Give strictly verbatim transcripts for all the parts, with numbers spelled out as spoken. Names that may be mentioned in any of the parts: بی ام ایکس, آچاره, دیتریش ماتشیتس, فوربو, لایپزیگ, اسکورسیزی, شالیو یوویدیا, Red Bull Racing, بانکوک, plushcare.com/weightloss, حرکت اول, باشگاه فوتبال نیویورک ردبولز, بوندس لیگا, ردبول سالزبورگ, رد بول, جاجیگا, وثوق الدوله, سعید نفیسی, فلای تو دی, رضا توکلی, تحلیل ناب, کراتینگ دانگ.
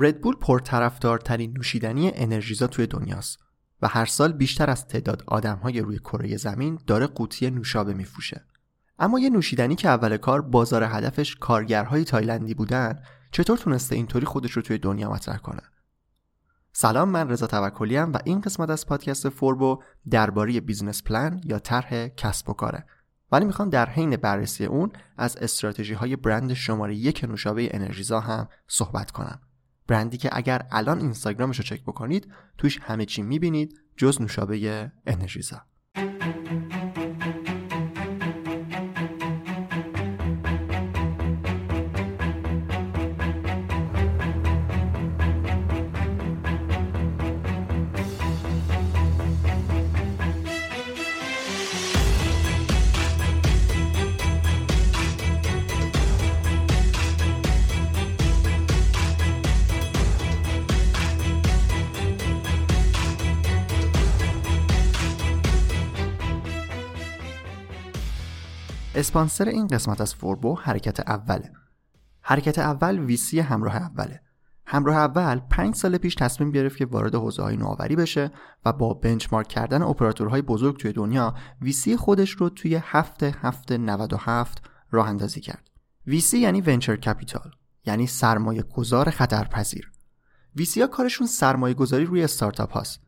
ردبول پرطرفدارترین نوشیدنی انرژیزا توی دنیاست و هر سال بیشتر از تعداد آدم‌های روی کره زمین داره قوطی نوشابه میفروشه. اما یه نوشیدنی که اول کار بازار هدفش کارگرهای تایلندی بودن، چطور تونسته اینطوری خودش رو توی دنیا مطرح کنه؟ سلام، من رضا توکلی ام و این قسمت از پادکست فوربو درباره بیزنس پلان یا طرح کسب و کاره. ولی میخوام در حین بررسی اون از استراتژی‌های برند شماره یک نوشابه انرژیزا هم صحبت کنم. برندی که اگر الان اینستاگرامش رو چک بکنید توش همه چی میبینید جز نوشابه انرژیزا. اسپانسر این قسمت از فوربو حرکت اوله. حرکت اول ویسی همراه اوله. همراه اول پنج سال پیش تصمیم گرفت که وارد حوزه‌های نوآوری بشه و با بنچمارک کردن اپراتورهای بزرگ توی دنیا ویسی خودش رو توی هفته هفته نود و هفت راه اندازی کرد. ویسی یعنی ونچر کپیتال، یعنی سرمایه گذار خطرپذیر. ویسی‌ها کارشون سرمایه گذاری روی استارتاپ هاست.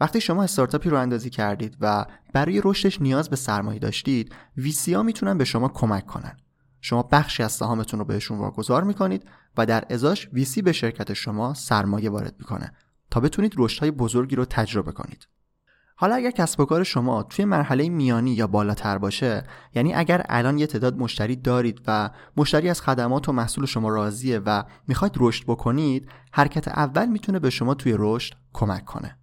وقتی شما استارتاپی رو اندازی کردید و برای رشدش نیاز به سرمایه داشتید، ویسیا میتونن به شما کمک کنن. شما بخشی از سهامتون رو بهشون واگذار میکنید و در ازاش ویسی به شرکت شما سرمایه وارد میکنه تا بتونید رشدهای بزرگی رو تجربه کنید. حالا اگر کسب و کار شما توی مرحله میانی یا بالاتر باشه، یعنی اگر الان یه تعداد مشتری دارید و مشتری از خدمات و محصول شما راضیه و میخواید رشد بکنید، حرکت اول میتونه به شما توی رشد کمک کنه.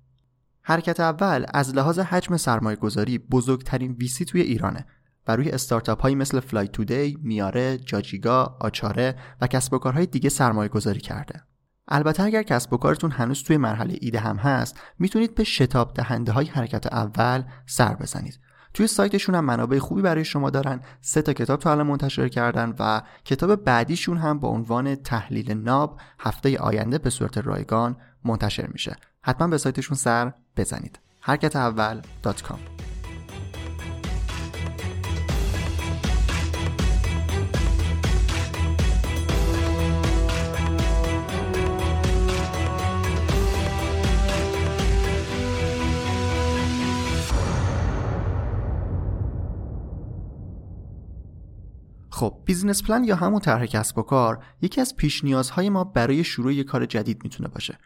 حرکت اول از لحاظ حجم سرمایه گذاری بزرگترین ویسی توی ایرانه و روی استارتاپ هایی مثل فلای تو دی، میاره، جاجیگا، آچاره و کسب و کارهای دیگه سرمایه گذاری کرده. البته اگر کسب و کارتون هنوز توی مرحله ایده هم هست، میتونید به شتاب دهنده های حرکت اول سر بزنید. توی سایتشون هم منابع خوبی برای شما دارن. سه تا کتاب تا الان منتشر کردن و کتاب بعدیشون هم با عنوان تحلیل ناب هفته آینده به صورت رایگان منتشر میشه. حتما به سایتشون سر بزنید. حرکت اول دات کام. خب، بیزنس پلان یا همون طرح کسب و کار یکی از پیش نیازهای ما برای شروع یک کار جدید میتونه باشه.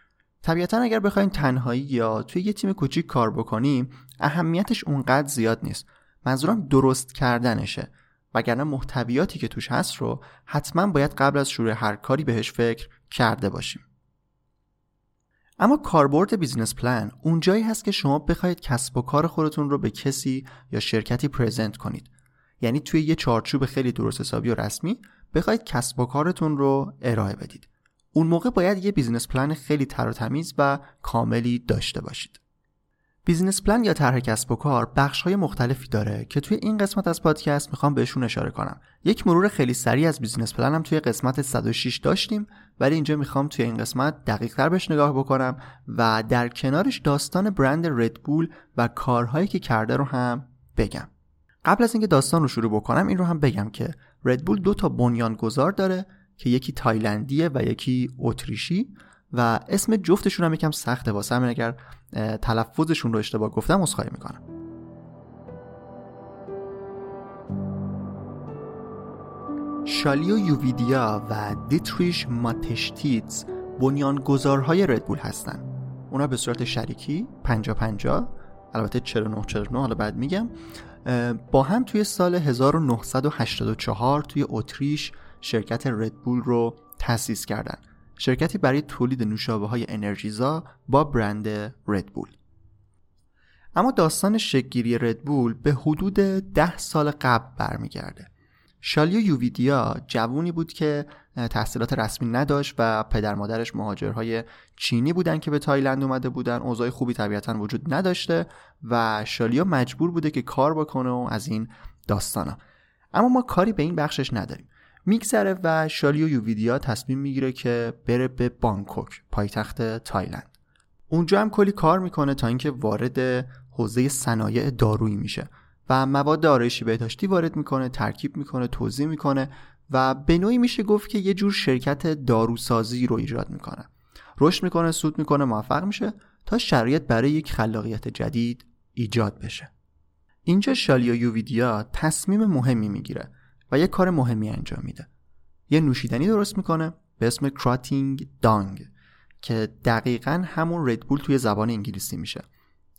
طبیعتاً اگر بخوایم تنهایی یا توی یه تیم کوچیک کار بکنیم، اهمیتش اونقدر زیاد نیست. منظورم درست کردنشه، وگرنه محتویاتی که توش هست رو حتماً باید قبل از شروع هر کاری بهش فکر کرده باشیم. اما کاربرد بیزنس پلان اونجایی هست که شما بخواید کسب و کار خودتون رو به کسی یا شرکتی پرزنت کنید. یعنی توی یه چارچوب خیلی درست حسابی و رسمی بخواید کسب و کارتون رو ارائه بدید. اون موقع باید یه بیزینس پلن خیلی تر و تمیز و کاملی داشته باشید. بیزینس پلن یا طرح کسب و کار بخش‌های مختلفی داره که توی این قسمت از پادکست میخوام بهشون اشاره کنم. یک مرور خیلی سریع از بیزینس پلن هم توی قسمت صد و شش داشتیم، ولی اینجا میخوام توی این قسمت دقیق‌تر بهش نگاه بکنم و در کنارش داستان برند ردبول و کارهایی که کرده رو هم بگم. قبل از اینکه داستان رو شروع بکنم این رو هم بگم که ردبول دو تا بنیانگذار داره که یکی تایلندیه و یکی اتریشی و اسم جفتشون هم یکم سخته واسه من، اگر تلفظشون رو اشتباه گفتم عذرخواهی میکنم. شالیو یوویدیا و دیتریش ماتشیتس بنیانگذارهای ردبول هستن. اونا به صورت شریکی پنجاه پنجاه، البته چهل و نه چهل و نه، حالا بعد میگم، با هم توی سال هزار و نهصد و هشتاد و چهار توی اتریش شرکت ردبول رو تأسیس کردن. شرکتی برای تولید نوشابه‌های انرژیزا با برند ردبول. اما داستان شکل‌گیری ردبول به حدود ده سال قبل برمیگرده. شالیو یوویدیا جوونی بود که تحصیلات رسمی نداشت و پدر مادرش مهاجرهای چینی بودن که به تایلند اومده بودن. اوضاع خوبی طبیعتاً وجود نداشته و شالیو مجبور بوده که کار بکنه و از این داستانا. اما ما کاری به این بخشش نداریم. میگذره و شالیو یوویدیا تصمیم میگیره که بره به بانکوک، پایتخت تایلند. اونجا هم کلی کار میکنه تا اینکه وارد حوزه صنایع دارویی میشه و مواد آرایشی بهداشتی وارد میکنه، ترکیب میکنه، توزیع میکنه و به نوعی میشه گفت که یه جور شرکت داروسازی رو ایجاد میکنه. رشد میکنه، سود میکنه، موفق میشه تا شرایط برای یک خلاقیت جدید ایجاد بشه. اینجا شالیو یوویدیا تصمیم مهمی میگیره و یه کار مهمی انجام میده. یه نوشیدنی درست میکنه به اسم کراتینگ دانگ که دقیقاً همون ردبول توی زبان انگلیسی میشه.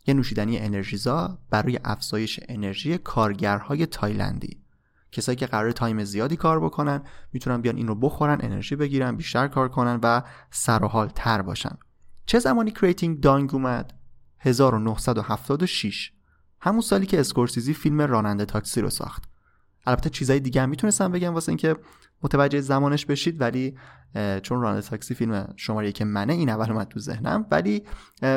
یه نوشیدنی انرژیزا برای افزایش انرژی کارگرهای تایلندی. کسایی که قراره تایم زیادی کار بکنن میتونن بیان این رو بخورن، انرژی بگیرن، بیشتر کار کنن و سر و حال تر باشن. چه زمانی کراتینگ دانگ اومد؟ هزار و نهصد و هفتاد و شش، همون سالی که اسکورسیزی فیلم راننده تاکسی رو ساخت. البته چیزای دیگه هم میتونستم بگم واسه اینکه متوجه زمانش بشید، ولی چون راننده تاکسی فیلم شماره یک منه این اول اومد تو ذهنم، ولی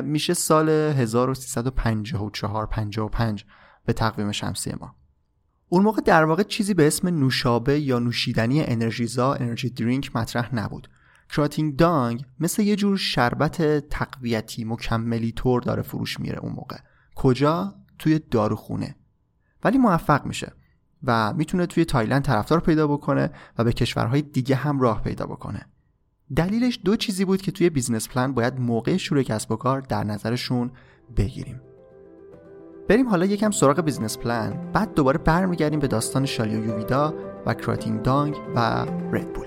میشه سال هزار و سیصد و پنجاه و چهار پنجاه و پنج به تقویم شمسی ما. اون موقع در واقع چیزی به اسم نوشابه یا نوشیدنی انرژیزا، انرژی درینک مطرح نبود. کراتینگ دانگ مثل یه جور شربت تقویتی مکملی طور داره فروش میره اون موقع. کجا؟ توی داروخونه. ولی موفق میشه و میتونه توی تایلند طرفدار پیدا بکنه و به کشورهای دیگه هم راه پیدا بکنه. دلیلش دو چیزی بود که توی بیزنس پلان باید موقع شروع کسب و کار در نظرشون بگیریم. بریم حالا یکم سراغ بیزنس پلان، بعد دوباره برمیگردیم به داستان شالیو یوویدیا و کراتینگ دانگ و ردبول.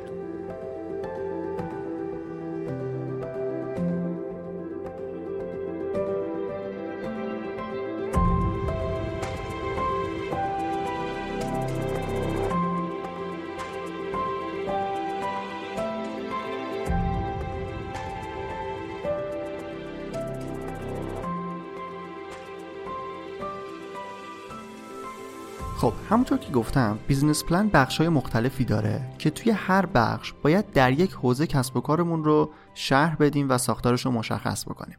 خب همونطور که گفتم بیزنس پلن بخش‌های مختلفی داره که توی هر بخش باید در یک حوزه کسب و کارمون رو شرح بدیم و ساختارش رو مشخص بکنیم.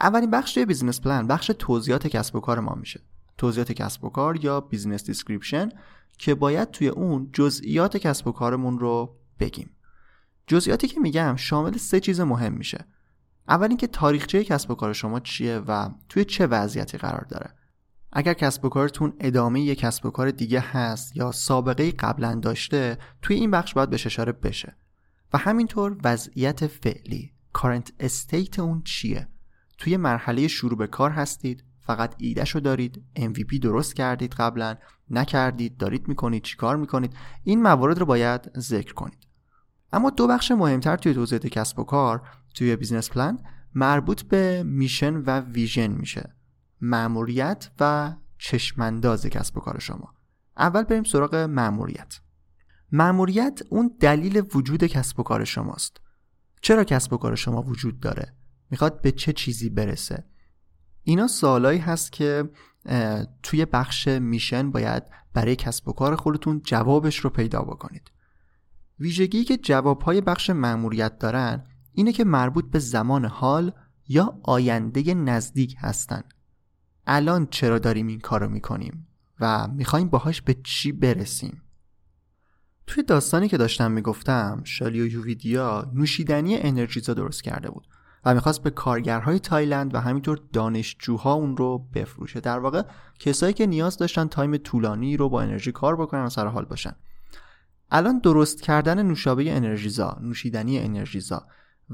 اولین بخش توی بیزنس پلن بخش توضیحات کسب و کار ما میشه. توضیحات کسب و کار یا بیزنس دیسکریپشن که باید توی اون جزئیات کسب و کارمون رو بگیم. جزئیاتی که میگم شامل سه چیز مهم میشه. اول اینکه تاریخچه کسب و کار شما چیه و توی چه وضعیتی قرار داره. اگر کسب و کارتون ادامه یک کسب و کار دیگه هست یا سابقه قبلا داشته توی این بخش باید بهش اشاره بشه. و همینطور وضعیت فعلی، current state اون چیه؟ توی مرحله شروع به کار هستید؟ فقط ایدهشو دارید؟ ام وی پی درست کردید قبلا؟ نکردید؟ دارید میکنید؟ چیکار میکنید؟ این موارد رو باید ذکر کنید. اما دو بخش مهمتر توی توضیحات کسب و کار توی بیزنس پلان مربوط به میشن و ویژن میشه. مأموریت و چشمانداز کسب و کار شما. اول بریم سراغ مأموریت. مأموریت اون دلیل وجود کسب و کار شماست. چرا کسب و کار شما وجود داره؟ میخواد به چه چیزی برسه؟ اینا سوالایی هست که توی بخش میشن باید برای کسب و کار خودتون جوابش رو پیدا بکنید. ویژگی که جوابهای بخش مأموریت دارن اینه که مربوط به زمان حال یا آینده نزدیک هستن. الان چرا داریم این کارو میکنیم و میخوایم باهاش به چی برسیم؟ توی داستانی که داشتم میگفتم شالیو یوویدیا نوشیدنی انرژیزا درست کرده بود و میخواست به کارگرهای تایلند و همینطور دانشجوها اون رو بفروشه. در واقع کسایی که نیاز داشتن تایم طولانی رو با انرژی کار بکنن و سر حال باشن. الان درست کردن نوشابه انرژیزا، نوشیدنی انرژیزا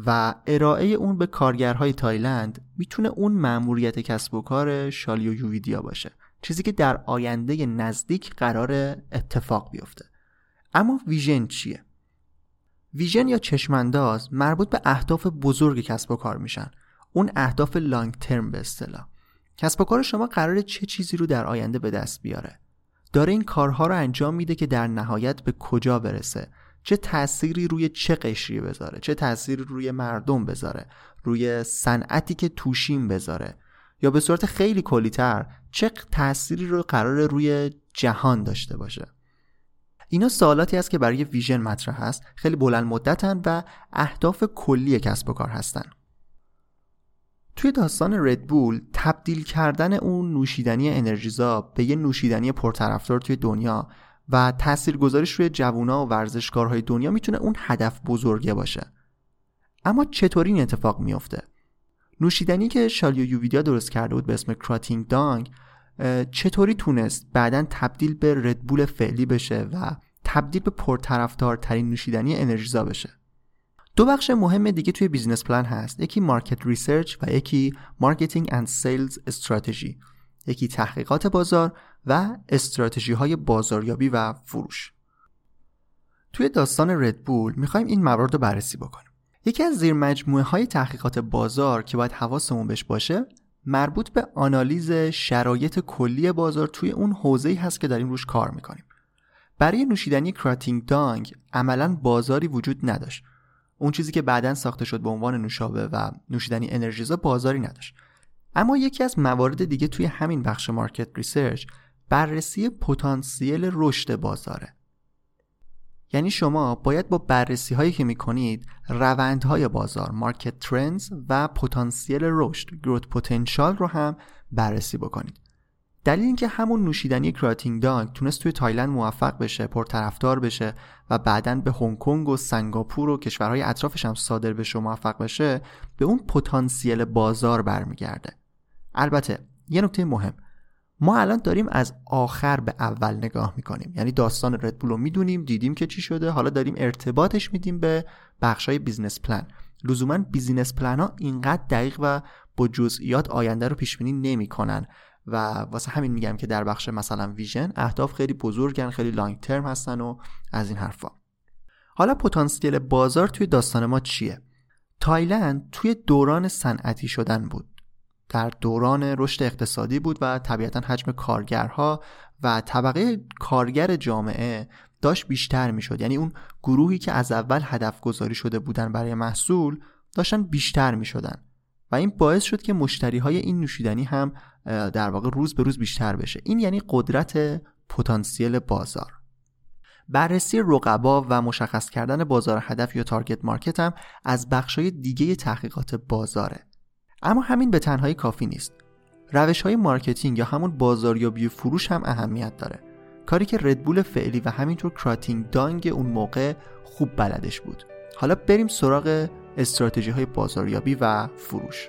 و ارائه اون به کارگرهای تایلند میتونه اون مأموریت کسب و کار شالیو یوویدیا باشه، چیزی که در آینده نزدیک قرار اتفاق بیفته. اما ویژن چیه؟ ویژن یا چشمانداز مربوط به اهداف بزرگ کسب و کار میشن، اون اهداف لانگ ترم به اصطلاح. کسب و کار شما قراره چه چیزی رو در آینده به دست بیاره؟ داره این کارها رو انجام میده که در نهایت به کجا برسه؟ چه تأثیری روی چه قشری بذاره؟ چه تأثیری روی مردم بذاره؟ روی صنعتی که توشیم بذاره؟ یا به صورت خیلی کلی‌تر چه تأثیری رو قراره روی جهان داشته باشه؟ اینا سوالاتی هست که برای ویژن مطرح هست، خیلی بلند مدتن و اهداف کلی کسب و کار هستن. توی داستان ردبول تبدیل کردن اون نوشیدنی انرژیزا به یه نوشیدنی پرطرفدار توی دنیا و تاثیرگذاریش روی جوونا و ورزشکارهای دنیا میتونه اون هدف بزرگه باشه. اما چطوری این اتفاق میفته؟ نوشیدنی که شالیو یوویدیا درست کرده بود به اسم کراتینگ دانگ چطوری تونست بعداً تبدیل به ردبول فعلی بشه و تبدیل به پرطرفدارترین نوشیدنی انرژیزا بشه؟ دو بخش مهم دیگه توی بیزنس پلان هست، یکی مارکت ریسرچ و یکی مارکتینگ اند سیلز استراتژی، یکی تحقیقات بازار و استراتژی های بازاریابی و فروش. توی داستان ردبول میخوایم این موارد رو بررسی بکنیم. یکی از زیر مجموعه های تحقیقات بازار که باید حواسمون بهش باشه مربوط به آنالیز شرایط کلی بازار توی اون حوزه‌ای هست که داریم روش کار میکنیم. برای نوشیدنی کراتینگ دانگ عملاً بازاری وجود نداشت. اون چیزی که بعداً ساخته شد به عنوان نوشابه و نوشیدنی انرژیزا بازاری نداشت. اما یکی از موارد دیگه توی همین بخش مارکت ریسرچ بررسی پتانسیل رشد بازاره. یعنی شما باید با بررسی هایی که میکنید روندهای بازار، مارکت ترندز و پتانسیل رشد، گروت پتانسیال رو هم بررسی بکنید. دلیل اینکه همون نوشیدنی کراتینگ دانگ تونست توی تایلند موفق بشه، پرطرفدار بشه و بعداً به هنگ کنگ و سنگاپور و کشورهای اطرافش هم صادر بشه و موفق بشه، به اون پتانسیل بازار برمیگرده. البته یه نکته مهم، ما الان داریم از آخر به اول نگاه میکنیم، یعنی داستان ردبول رو میدونیم، دیدیم که چی شده، حالا داریم ارتباطش میدیم به بخشای بیزنس پلن. لزوما بیزنس پلن ها اینقدر دقیق و با جزئیات آینده رو پیش بینی نمیکنن و واسه همین میگم که در بخش مثلا ویژن اهداف خیلی بزرگن، خیلی لانگ ترم هستن و از این حرفا. حالا پتانسیل بازار توی داستان ما چیه؟ تایلند توی دوران صنعتی شدن بود، در دوران رشد اقتصادی بود و طبیعتاً حجم کارگرها و طبقه کارگر جامعه داشت بیشتر میشد. یعنی اون گروهی که از اول هدف گذاری شده بودن برای محصول داشتن بیشتر میشدن و این باعث شد که مشتری های این نوشیدنی هم در واقع روز به روز بیشتر بشه. این یعنی قدرت پتانسیل بازار. بررسی رقبا و مشخص کردن بازار هدف یا تارگت مارکت هم از بخشای دیگه تحقیقات بازاره. اما همین به تنهایی کافی نیست. روش‌های مارکتینگ یا همون بازاریابی فروش هم اهمیت داره، کاری که ردبول فعلی و همینطور کراتینگ دانگ اون موقع خوب بلدش بود. حالا بریم سراغ استراتژی‌های بازاریابی و فروش.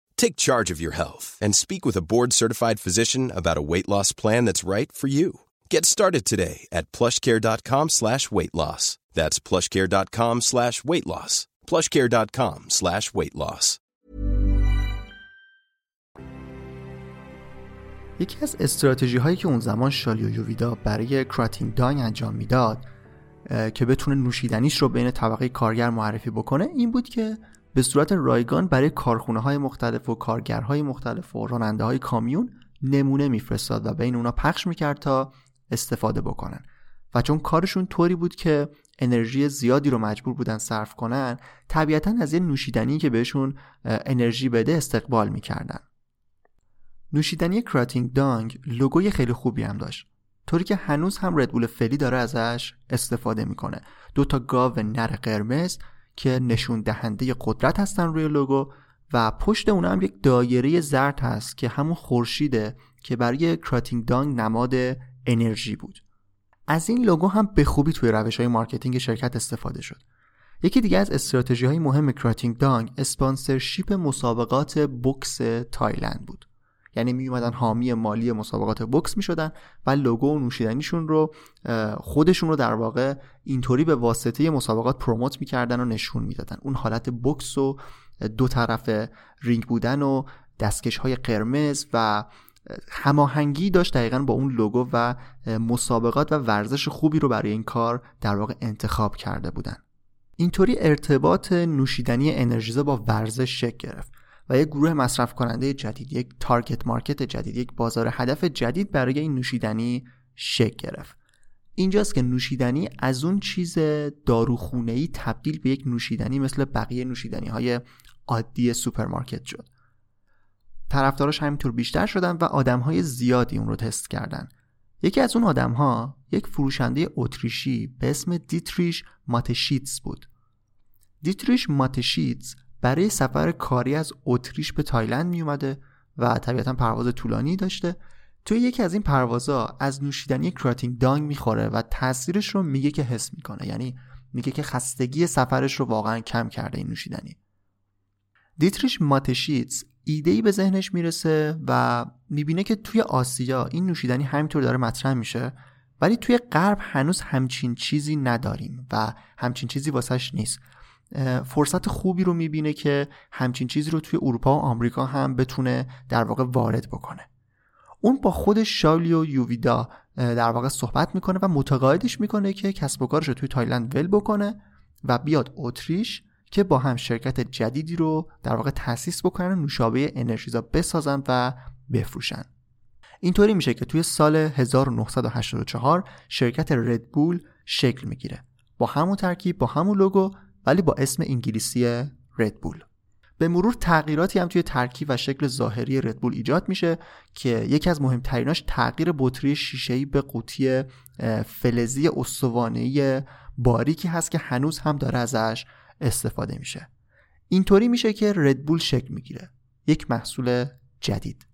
Take charge of your health and speak with a board-certified physician about a weight loss plan that's right for you. Get started today at plush care dot com slash weight loss. That's plush care dot com slash weight loss. plush care dot com slash weight loss. یکی از استراتژی هایی که اون زمان شالیو یوویدیا برای کراتینگ دانگ انجام میداد که بتونه نوشیدنیش رو بین طبقه کارگر معرفی بکنه این بود که به صورت رایگان برای کارخونه های مختلف و کارگرهای مختلف و راننده های کامیون نمونه میفرستاد و بین اونا پخش میکرد تا استفاده بکنن و چون کارشون طوری بود که انرژی زیادی رو مجبور بودن صرف کنن طبیعتاً از یه نوشیدنی که بهشون انرژی بده استقبال میکردن. نوشیدنی کراتینگ دانگ لوگوی خیلی خوبی هم داشت، طوری که هنوز هم ردبول فعلی داره ازش استفاده میکنه. دو تا گاو نر قرمز که نشون دهنده قدرت هستن روی لوگو و پشت اون هم یک دایره زرد هست که همون خورشیده که برای کراتینگ دانگ نماد انرژی بود. از این لوگو هم به خوبی توی روش‌های مارکتینگ شرکت استفاده شد. یکی دیگه از استراتژی‌های مهم کراتینگ دانگ اسپانسرشیپ مسابقات بوکس تایلند بود. یعنی می اومدن حامی مالی مسابقات بوکس می شدن و لوگو و نوشیدنیشون رو خودشون رو در واقع اینطوری به واسطه مسابقات پروموت می کردن و نشون می دادن. اون حالت بوکس و دو طرف رینگ بودن و دستکش های قرمز و هماهنگی داشت دقیقاً با اون لوگو و مسابقات و ورزش خوبی رو برای این کار در واقع انتخاب کرده بودن. اینطوری ارتباط نوشیدنی انرژیزا با ورزش شکل گرفت و یک گروه مصرف کننده جدید، یک تارگت مارکت جدید، یک بازار هدف جدید برای این نوشیدنی شکل گرفت. اینجاست که نوشیدنی از اون چیز داروخونه‌ای تبدیل به یک نوشیدنی مثل بقیه نوشیدنی‌های عادی سوپرمارکت شد. طرفداراش همینطور بیشتر شدن و آدم‌های زیادی اون رو تست کردن. یکی از اون آدم‌ها یک فروشنده اتریشی به اسم دیتریش ماتشیتس بود. دیتریش ماتشیتس برای سفر کاری از اتریش به تایلند می اومده و طبیعتاً پرواز طولانی داشته. توی یکی از این پروازها از نوشیدنی کراتینگ دانگ میخوره و تاثیرش رو میگه که حس میکنه، یعنی میگه که خستگی سفرش رو واقعاً کم کرده این نوشیدنی. دیتریش ماتشیتس ایده‌ای به ذهنش میرسه و میبینه که توی آسیا این نوشیدنی همینطور داره مطرح میشه ولی توی غرب هنوز همچین چیزی نداریم و همچین چیزی واسش نیست. فرصت خوبی رو میبینه که همچین چیزی رو توی اروپا و آمریکا هم بتونه در واقع وارد بکنه. اون با خود شالیو یوویدیا در واقع صحبت میکنه و متقاعدش میکنه که کسب و کارش رو توی تایلند ول بکنه و بیاد اتریش که با هم شرکت جدیدی رو در واقع تأسیس بکنن، نوشابه انرژیزا بسازن و بفروشن. اینطوری میشه که توی سال هزار و نهصد و هشتاد و چهار شرکت ردبول شکل میگیره، با همون ترکیب، با همون لوگو، ولی با اسم انگلیسی ردبول. به مرور تغییراتی هم توی ترکیب و شکل ظاهری ردبول ایجاد میشه که یکی از مهمتریناش تغییر بطری شیشه‌ای به قوطی فلزی استوانه‌ای باریکی هست که هنوز هم داره ازش استفاده میشه. اینطوری میشه که ردبول شکل میگیره، یک محصول جدید.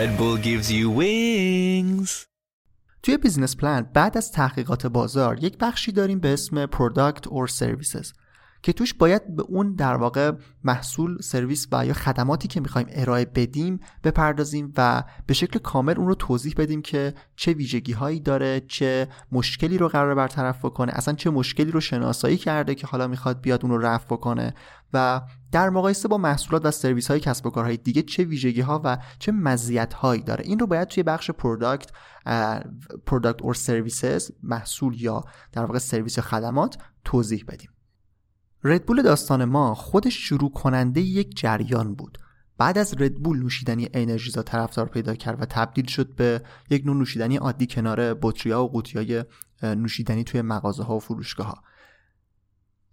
Red Bull gives you wings. توی بیزنس پلان بعد از تحقیقات بازار یک بخشی داریم به اسم Product or Services که توش باید به اون در واقع محصول، سرویس و یا خدماتی که میخوایم ارائه بدیم بپردازیم و به شکل کامل اون رو توضیح بدیم که چه ویژگی هایی داره، چه مشکلی رو قراره برطرف کنه، اصلا چه مشکلی رو شناسایی کرده که حالا میخواد بیاد اون رو رفع کنه و در مقایسه با محصولات و سرویس های کسب و کارهای دیگه چه ویژگی ها و چه مزیت هایی داره. این رو باید توی بخش پروداکت پروداکت اور سرویسز، محصول یا در واقع سرویس یا خدمات توضیح بدیم. ردبول داستان ما خودش شروع کننده یک جریان بود. بعد از ردبول نوشیدنی انرژیزا طرفدار پیدا کرد و تبدیل شد به یک نوع نوشیدنی عادی کنار بطری‌ها و قوطی‌های نوشیدنی توی مغازه‌ها و فروشگاه‌ها.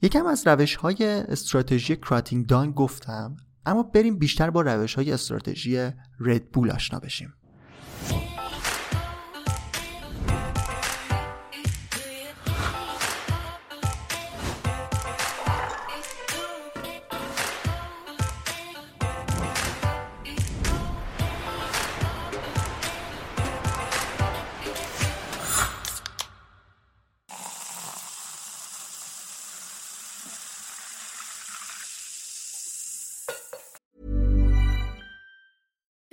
یکم از روش‌های استراتژی کراتینگ دانگ گفتم، اما بریم بیشتر با روش‌های استراتژی ردبول آشنا بشیم.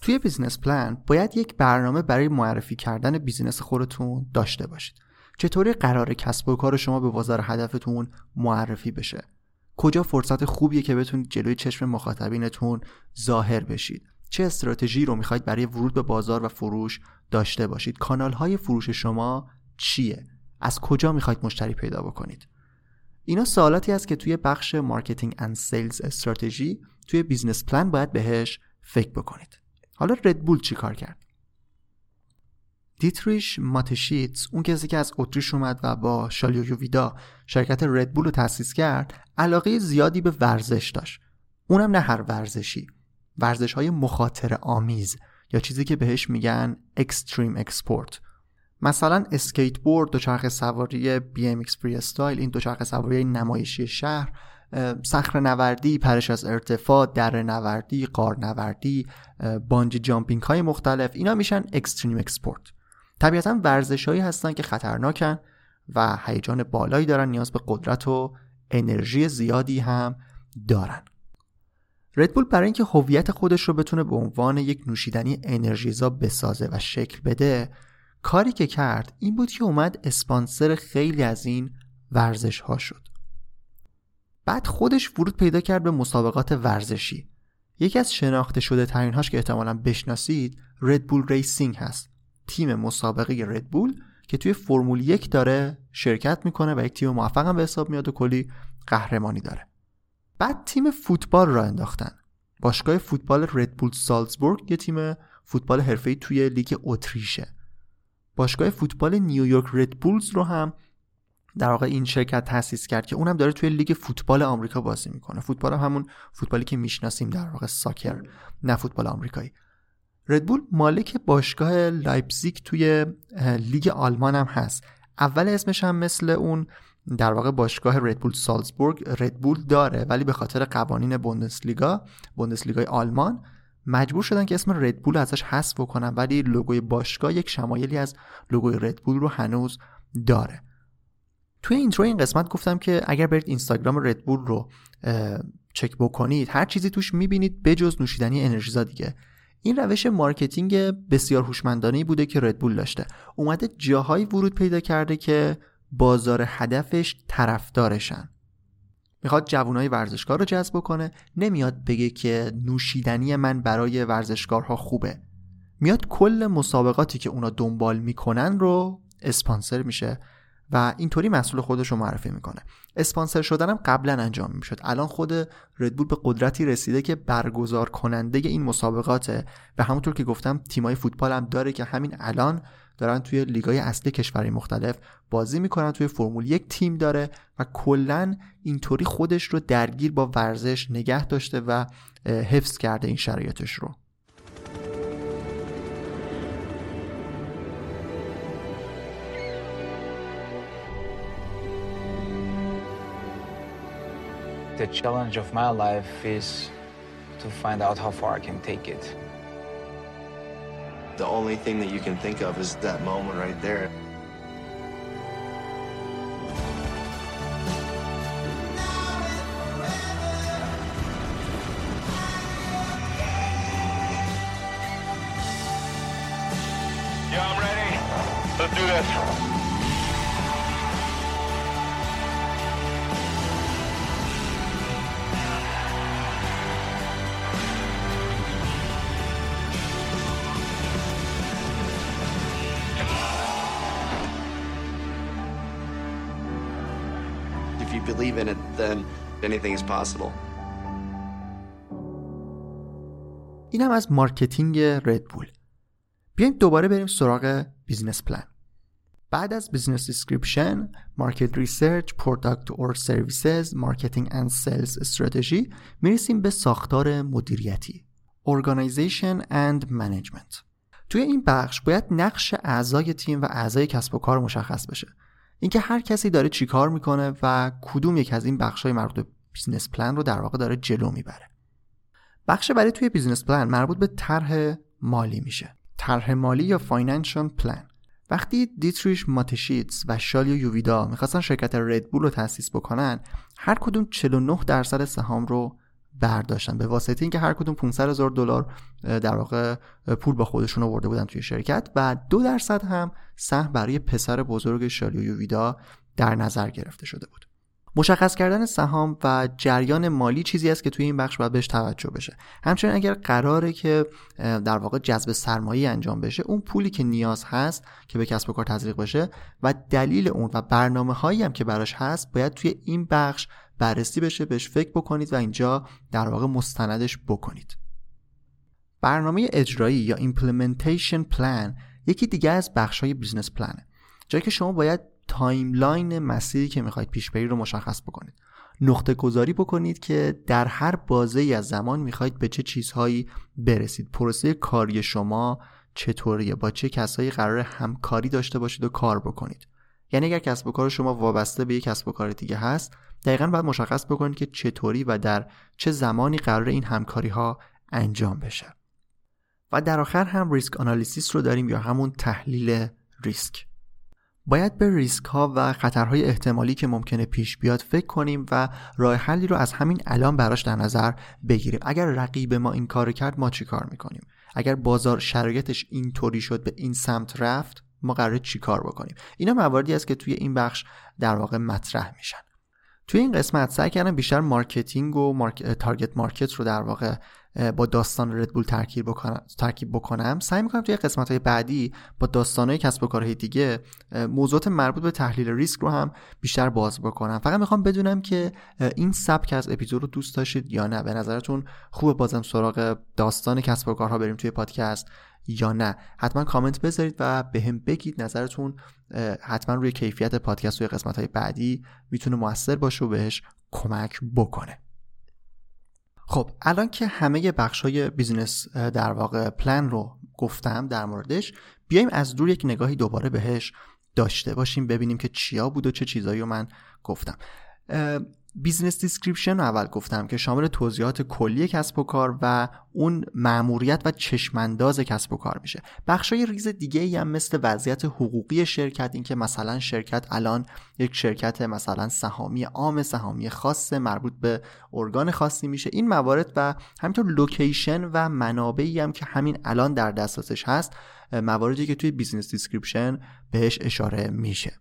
توی بیزنس پلان باید یک برنامه برای معرفی کردن بیزنس خودتون داشته باشید. چطوری قراره کسب و کار شما به بازار هدفتون معرفی بشه؟ کجا فرصت خوبیه که بتونید جلوی چشم مخاطبینتون ظاهر بشید؟ چه استراتژی رو میخواید برای ورود به بازار و فروش داشته باشید؟ کانال‌های فروش شما چیه؟ از کجا میخواید مشتری پیدا بکنید؟ اینا سوالاتی هست که توی بخش مارکتینگ اند سیلز استراتژی توی بیزنس پلان باید بهش فکر بکنید. حالا ردبول چی کار کرد؟ دیتریش ماتشیتس، اون کسی که از اتریش اومد و با شالیو یوویدیا شرکت ردبول رو تأسیس کرد، علاقه زیادی به ورزش داشت. اونم نه هر ورزشی، ورزش‌های مخاطره آمیز یا چیزی که بهش میگن اکستریم اسپورت. مثلا اسکیت بورد، دوچرخه سواری بی ام ایکس فری استایل، این دوچرخه سواری نمایشی شهر، صخره‌نوردی، پرش از ارتفاع، دره‌نوردی، غارنوردی، بانجی جامپینگ های مختلف، اینا میشن اکستریم اسپورت. طبیعتاً ورزش‌هایی هستن که خطرناکن و هیجان بالایی دارن، نیاز به قدرت و انرژی زیادی هم دارن. ردبول برای اینکه هویت خودش رو بتونه به عنوان یک نوشیدنی انرژیزا بسازه و شکل بده، کاری که کرد این بود که اومد اسپانسر خیلی از این ورزش‌ها شد. بعد خودش ورود پیدا کرد به مسابقات ورزشی. یکی از شناخته شده ترین هاش که احتمالاً بشناسید ردبول ریسینگ هست. تیم مسابقه ردبول که توی فرمول یک داره شرکت میکنه و یک تیم موفق هم به حساب میاد و کلی قهرمانی داره. بعد تیم فوتبال را انداختن. باشگاه فوتبال ردبول سالزبورگ یه تیم فوتبال حرفه‌ای توی لیگ اتریشه. باشگاه فوتبال نیویورک ردبولز رو هم در واقع این شرکت تأسیس کرد که اونم داره توی لیگ فوتبال آمریکا بازی میکنه. فوتبال هم همون فوتبالی که میشناسیم، در واقع ساکر، نه فوتبال آمریکایی. ردبول مالک باشگاه لایپزیگ توی لیگ آلمان هم هست. اول اسمش هم مثل اون در واقع باشگاه ردبول سالزبورگ ردبول داره، ولی به خاطر قوانین بوندس لیگا بوندس لیگای آلمان مجبور شدن که اسم ردبول ازش حذف بکنن، ولی لوگوی باشگاه یک شمایلی از لوگوی ردبول رو هنوز داره. توی اینترو این قسمت گفتم که اگر برید اینستاگرام ردبول رو چک بکنید هر چیزی توش میبینید بجز نوشیدنی انرژیزا دیگه. این روش مارکتینگ بسیار هوشمندانه‌ای بوده که ردبول داشته، اومده جاهایی ورود پیدا کرده که بازار هدفش طرفدارشن. میخواد جوانای ورزشکار رو جذب کنه، نمیاد بگه که نوشیدنی من برای ورزشکارها خوبه، میاد کل مسابقاتی که اونا دنبال میکنن رو اسپانسر میشه و اینطوری محصول خودش رو معرفی میکنه. اسپانسر شدن هم قبلا انجام میشد، الان خود ردبول به قدرتی رسیده که برگزار کننده این مسابقاته و همونطور که گفتم تیمای فوتبال هم داره که همین الان دارن توی لیگای اصلی کشورهای مختلف بازی میکنن، توی فرمول یک تیم داره و کلا اینطوری خودش رو درگیر با ورزش نگه داشته و حفظ کرده این شرایطش رو. The challenge of my life is to find out how far I can take it. The only thing that you can think of is that moment right there. Yeah, I'm ready. Let's do this. Believe in it, then anything is possible. این هم از مارکتینگ ردبول. بیایم دوباره بریم سراغ بیزنس پلان. بعد از بیزنس دیسکریپشن، مارکت ریسرچ، پروداکت اور سرویسز، مارکتینگ اند سلز استراتژی، میرسیم به ساختار مدیریتی، اورگانایزیشن اند منیجمنت. توی این بخش باید نقش اعضای تیم و اعضای کسب و کار مشخص بشه. اینکه هر کسی داره چی کار میکنه و کدوم یک از این بخش‌های مربوط به بیزنس پلان رو در واقع داره جلو میبره. بخش بعدی توی بیزنس پلان مربوط به طرح مالی میشه. طرح مالی یا فاینانشال پلان. وقتی دیتریش ماتشیتس و شالیو یوویدیا میخواستن شرکت ردبول رو تأسیس بکنن، هر کدوم چهل و نه درصد سهام رو برداشتن به واسطه اینکه هر کدوم پانصد هزار دلار در واقع پول با خودشون آورده بودن توی شرکت و دو درصد هم سهم برای پسر بزرگ شالیو یوویدیا در نظر گرفته شده بود. مشخص کردن سهام و جریان مالی چیزی است که توی این بخش باید بهش توجه بشه. همچنین اگر قراره که در واقع جذب سرمایه انجام بشه، اون پولی که نیاز هست که به کسب و کار تزریق بشه و دلیل اون و برنامه‌هایی هم که براش هست باید توی این بخش بررسی بشه، بهش فکر بکنید و اینجا در واقع مستندش بکنید. برنامه اجرایی یا ایمپلمنتیشن پلان یکی دیگه از بخش‌های بیزنس پلانه، جایی که شما باید تایملاین مسیری که میخواید پیش بری رو مشخص بکنید، نقطه گذاری بکنید که در هر بازه‌ای از زمان میخواید به چه چیزهایی برسید، پروسه کاری شما چطوریه، با چه کسایی قراره همکاری داشته باشید و کار بکنید. یعنی اگر کسب و کار شما وابسته به یک کسب و کار دیگه هست، دقیقاً باید مشخص بکنید که چطوری و در چه زمانی قراره این همکاری‌ها انجام بشه. و در آخر هم ریسک آنالیسیس رو داریم یا همون تحلیل ریسک. باید به ریسک‌ها و خطرهای احتمالی که ممکنه پیش بیاد فکر کنیم و راه حلی رو از همین الان براش در نظر بگیریم. اگر رقیب ما این کارو کرد ما چی کار می‌کنیم؟ اگر بازار شرایطش اینطوری شد به این سمت رفت، ما قراره چی کار بکنیم؟ اینا مواردی است که توی این بخش در واقع مطرح میشن. توی این قسمت سعی کردم بیشتر مارکتینگ و مارک... تارگت مارکت رو در واقع با داستان ردبول ترکیب بکنم ترکیب بکنم سعی می‌کنم توی قسمت‌های بعدی با داستان‌های کسب و کارهای دیگه موضوعات مربوط به تحلیل ریسک رو هم بیشتر باز بکنم. فقط می‌خوام بدونم که این سبک از اپیزود رو دوست داشتید یا نه، به نظرتون خوبه بازم سراغ داستان کسب و کارها بریم توی پادکست یا نه؟ حتما کامنت بذارید و بهم بگید نظرتون، حتما روی کیفیت پادکست توی قسمت‌های بعدی میتونه موثر باشه و بهش کمک بکنه. خب الان که همه بخش‌های بیزنس در واقع پلان رو گفتم در موردش، بیایم از دور یک نگاهی دوباره بهش داشته باشیم، ببینیم که چیا بود و چه چیزایی رو من گفتم. بیزنس دیسکریپشن رو اول گفتم که شامل توضیحات کلی کسب و کار و اون ماموریت و چشمانداز کسب و کار میشه. بخشای ریز دیگه ای هم مثل وضعیت حقوقی شرکت، این که مثلا شرکت الان یک شرکت مثلا سهامی عام، سهامی خاص، مربوط به ارگان خاصی میشه، این موارد و همینطور لوکیشن و منابعی هم که همین الان در دسترسش هست، مواردی که توی بیزنس دیسکریپشن بهش اشاره میشه.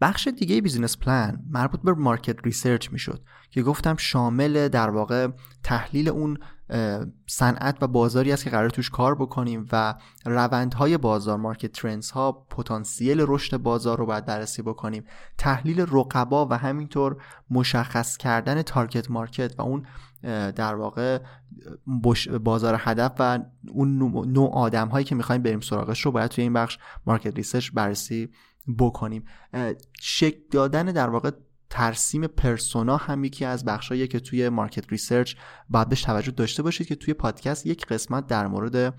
بخش دیگه بیزینس پلان مربوط به مارکت ریسرچ میشد که گفتم شامل در واقع تحلیل اون صنعت و بازاری است که قرار توش کار بکنیم و روندهای بازار، مارکت ترندز ها، پتانسیل رشد بازار رو باید بررسی بکنیم، تحلیل رقبا و همینطور مشخص کردن تارگت مارکت و اون در واقع بازار هدف و اون نوع آدم هایی که میخوایم بریم سراغش رو باید توی این بخش مارکت ریسرچ بررسی بکنیم. شکل دادن در واقع ترسیم پرسونا هم یکی از بخشاییه که توی مارکت ریسرچ باید بهش توجه داشته باشید که توی پادکست یک قسمت در مورد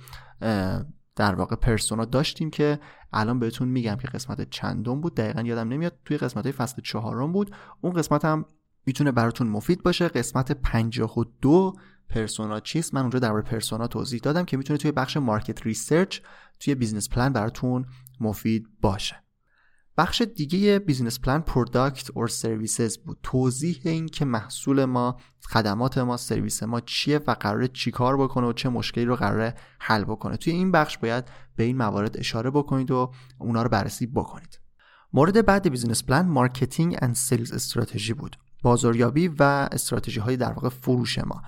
در واقع پرسونا داشتیم که الان بهتون میگم که قسمت چندم بود دقیقا یادم نمیاد، توی قسمت‌های فصل چهارم بود. اون قسمت هم میتونه براتون مفید باشه، قسمت پنجاه و دو پرسونا چیست، من اونجا در مورد پرسونا توضیح دادم که میتونه توی بخش مارکت ریسرچ توی بیزنس پلان براتون مفید باشه. بخش دیگه بیزینس پلان پروداکت اور سرویسز بود، توضیح این که محصول ما، خدمات ما، سرویس ما چیه و قراره چی کار بکنه و چه مشکلی رو قراره حل بکنه. توی این بخش باید به این موارد اشاره بکنید و اونا رو بررسی بکنید. مورد بعد بیزینس پلان مارکتینگ اند سلز استراتژی بود، بازاریابی و استراتژی های در واقع فروش ما.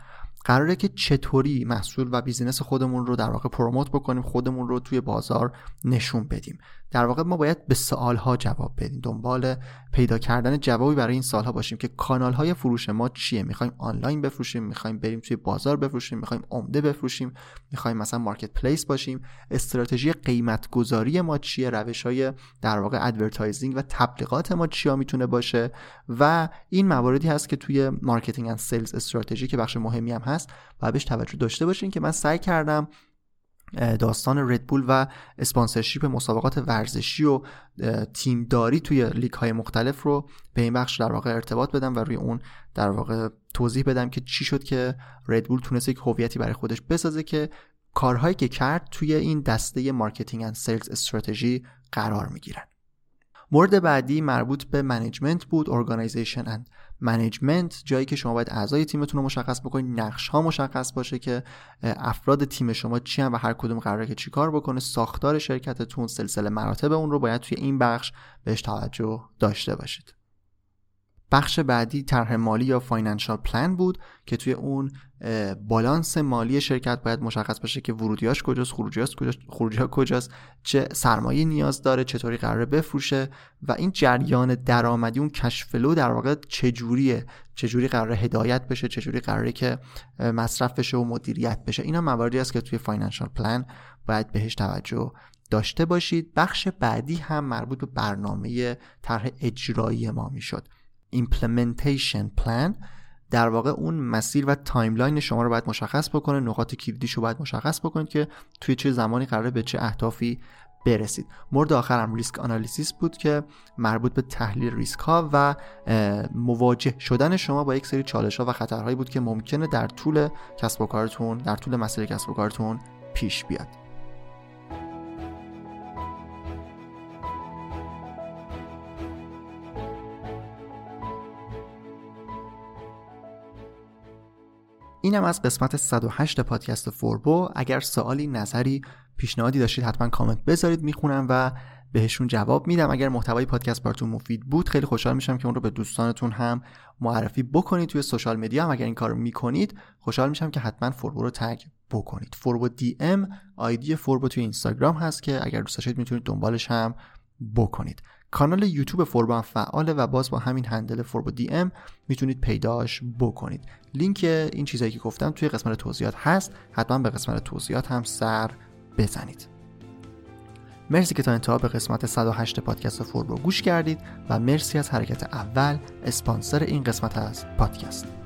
قراره که چطوری محصول و بیزینس خودمون رو در واقع پروموت بکنیم، خودمون رو توی بازار نشون بدیم. در واقع ما باید به سوال‌ها جواب بدیم، دنبال پیدا کردن جوابی برای این سوال‌ها باشیم که کانال‌های فروش ما چیه، می‌خوایم آنلاین بفروشیم، می‌خوایم بریم توی بازار بفروشیم، می‌خوایم عمده بفروشیم، می‌خوایم مثلا مارکت پلیس باشیم، استراتژی قیمت‌گذاری ما چیه، روش‌های در واقع ادورتایزینگ و تبلیغات ما چیا میتونه باشه و این مواردی هست که توی مارکتینگ اند سلز استراتژی که بخش مهمی هم هست باید بهش توجه داشته باشین که من سعی کردم داستان ردبول و اسپانسرشیپ مسابقات ورزشی و تیمداری توی لیگ های مختلف رو به این بخش در واقع ارتباط بدم و روی اون در واقع توضیح بدم که چی شد که ردبول تونست یک هویتی برای خودش بسازه که کارهایی که کرد توی این دسته مارکتینگ اند سلز استراتژی قرار میگیرن. مورد بعدی مربوط به منیجمنت بود، اورگانایزیشن اند منیجمنت، جایی که شما باید اعضای تیمتون رو مشخص بکنید، نقش‌ها مشخص باشه که افراد تیم شما چی هستن و هر کدوم قراره که چیکار بکنه، ساختار شرکتتون، سلسله مراتب اون رو باید توی این بخش بهش توجه داشته باشید. بخش بعدی طرح مالی یا فاینانشال پلان بود که توی اون بالانس مالی شرکت باید مشخص بشه که ورودیاش کجاست، خروجیاش کجاست، خروجی‌ها کجاست، چه سرمایه نیاز داره، چطوری قراره بفروشه و این جریان درآمدی، اون کش فلو در واقع چجوریه، چجوری قراره هدایت بشه، چجوری قراره که مصرف بشه و مدیریت بشه. اینا مواردی است که توی فاینانشال پلان باید بهش توجه داشته باشید. بخش بعدی هم مربوط به برنامه طرح اجرایی ما میشد، implementation plan، در واقع اون مسیر و تایملاین شما رو باید مشخص بکنه، نقاط کلیدیش رو باید مشخص بکنید که توی چه زمانی قراره به چه اهدافی برسید. مورد آخر هم ریسک آنالیسیس بود که مربوط به تحلیل ریسک ها و مواجه شدن شما با یک سری چالش ها و خطرهایی بود که ممکنه در طول کسب و کارتون، در طول مسیر کسب و کارتون پیش بیاد. اینم از قسمت صد و هشت پادکست فوربو. اگر سوالی، نظری، پیشنهادی داشتید حتما کامنت بذارید، میخونم و بهشون جواب میدم. اگر محتوای پادکست براتون مفید بود خیلی خوشحال میشم که اون رو به دوستانتون هم معرفی بکنید. توی سوشال میدیا هم اگر این کارو میکنید خوشحال میشم که حتما فوربو رو تگ بکنید. فوربو دی ام آیدی فوربو توی اینستاگرام هست که اگر دوست داشتید میتونید دنبالش هم بکنید. کانال یوتیوب فوربو هم فعاله و باز با همین هندل فوربو دی ام میتونید پیداش بکنید. لینک این چیزایی که گفتم توی قسمت توضیحات هست، حتما به قسمت توضیحات هم سر بزنید. مرسی که تا انتها به قسمت صد و هشت پادکست فوربو گوش کردید و مرسی از حرکت اول اسپانسر این قسمت از پادکست.